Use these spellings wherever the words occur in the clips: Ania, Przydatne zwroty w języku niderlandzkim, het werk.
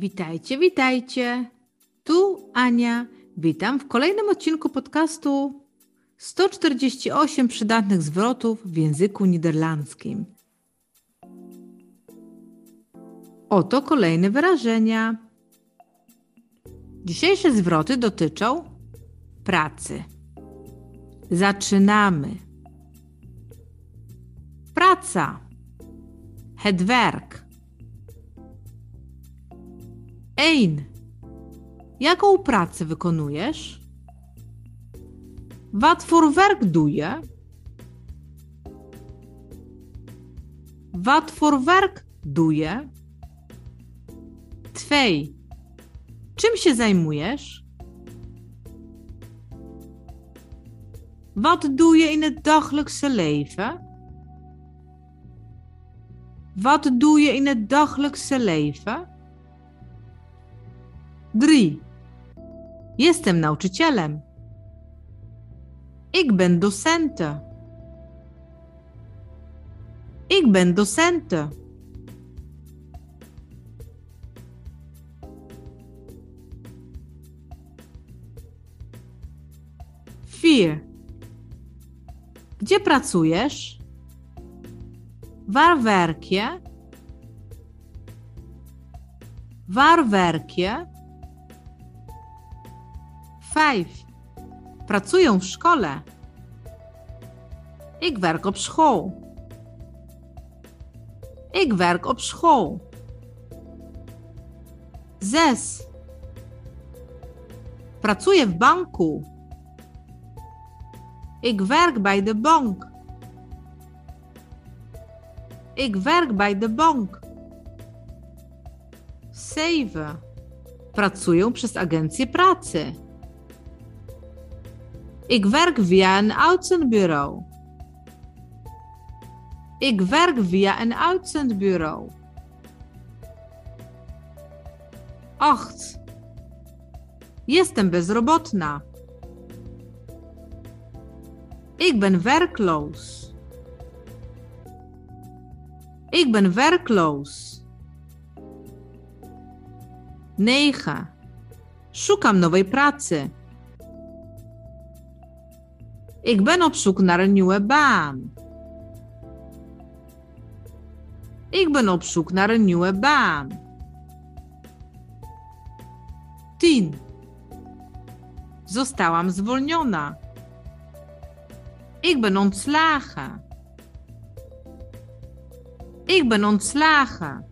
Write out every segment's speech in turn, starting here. Witajcie, witajcie. Tu Ania. Witam w kolejnym odcinku podcastu 148 przydatnych zwrotów w języku niderlandzkim. Oto kolejne wyrażenia. Dzisiejsze zwroty dotyczą pracy. Zaczynamy. Praca. Het werk. 1. Jaką pracę wykonujesz? Wat voor werk doe je? Wat voor werk doe je? 2. Czym się zajmujesz? Wat doe je in het dagelijkse leven? Wat doe je in het dagelijkse leven? 3. Jestem nauczycielem. Ik ben docenten. Ik ben docenten. 4. Gdzie pracujesz? Waar werk je? Waar werk je? 5. Pracuję w szkole. Ik werk op school. Ik werk op school. 6. Pracuję w banku. Ik werk bij de bank. Ik werk bij de bank. 7. Pracuję przez agencję pracy. Ik werk via een uitzendbureau. Ik werk via een uitzendbureau. 8. Jestem bezrobotna. Ik ben werkloos. Ik ben werkloos. 9. Szukam nowej pracy. Ik ben op zoek naar een nieuwe baan. Ik ben op zoek naar een nieuwe baan. 10. Zostałam zwolniona. Ik ben ontslagen. Ik ben ontslagen.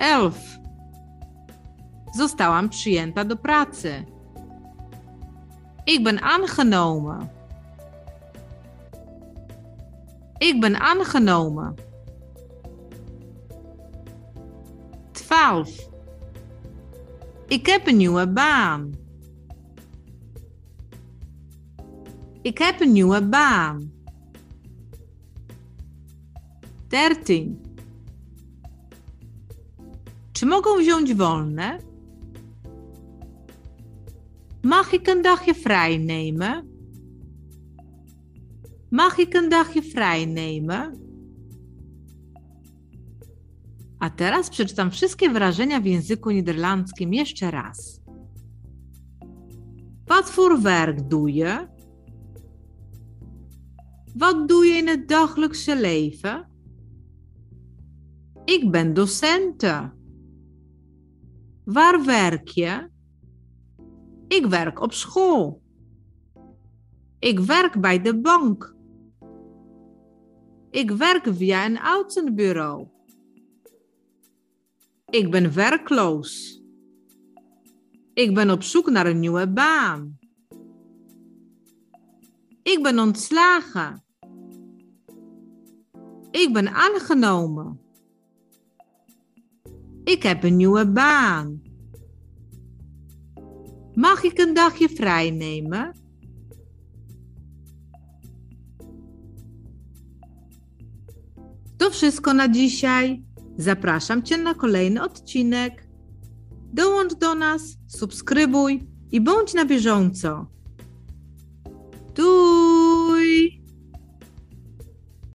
11. Zostałam przyjęta do pracy. Ik ben aangenomen. Ik ben aangenomen. 12. Ik heb een nieuwe baan. Ik heb een nieuwe baan. 13. Czy mogę wziąć wolne? Mag ik een dagje vrij nemen? Mag ik een dagje vrij nemen? A teraz przeczytam wszystkie wyrażenia w języku niderlandzkim jeszcze raz. Wat voor werk doe je? Wat doe je in het dagelijkse leven? Ik ben docenten. Waar werk je? Ik werk op school. Ik werk bij de bank. Ik werk via een uitzendbureau. Ik ben werkloos. Ik ben op zoek naar een nieuwe baan. Ik ben ontslagen. Ik ben aangenomen. Ik heb een nieuwe baan. Mag ik een dagje vrij nemen? To wszystko na dzisiaj. Zapraszam Cię na kolejny odcinek. Dołącz do nas, subskrybuj i bądź na bieżąco.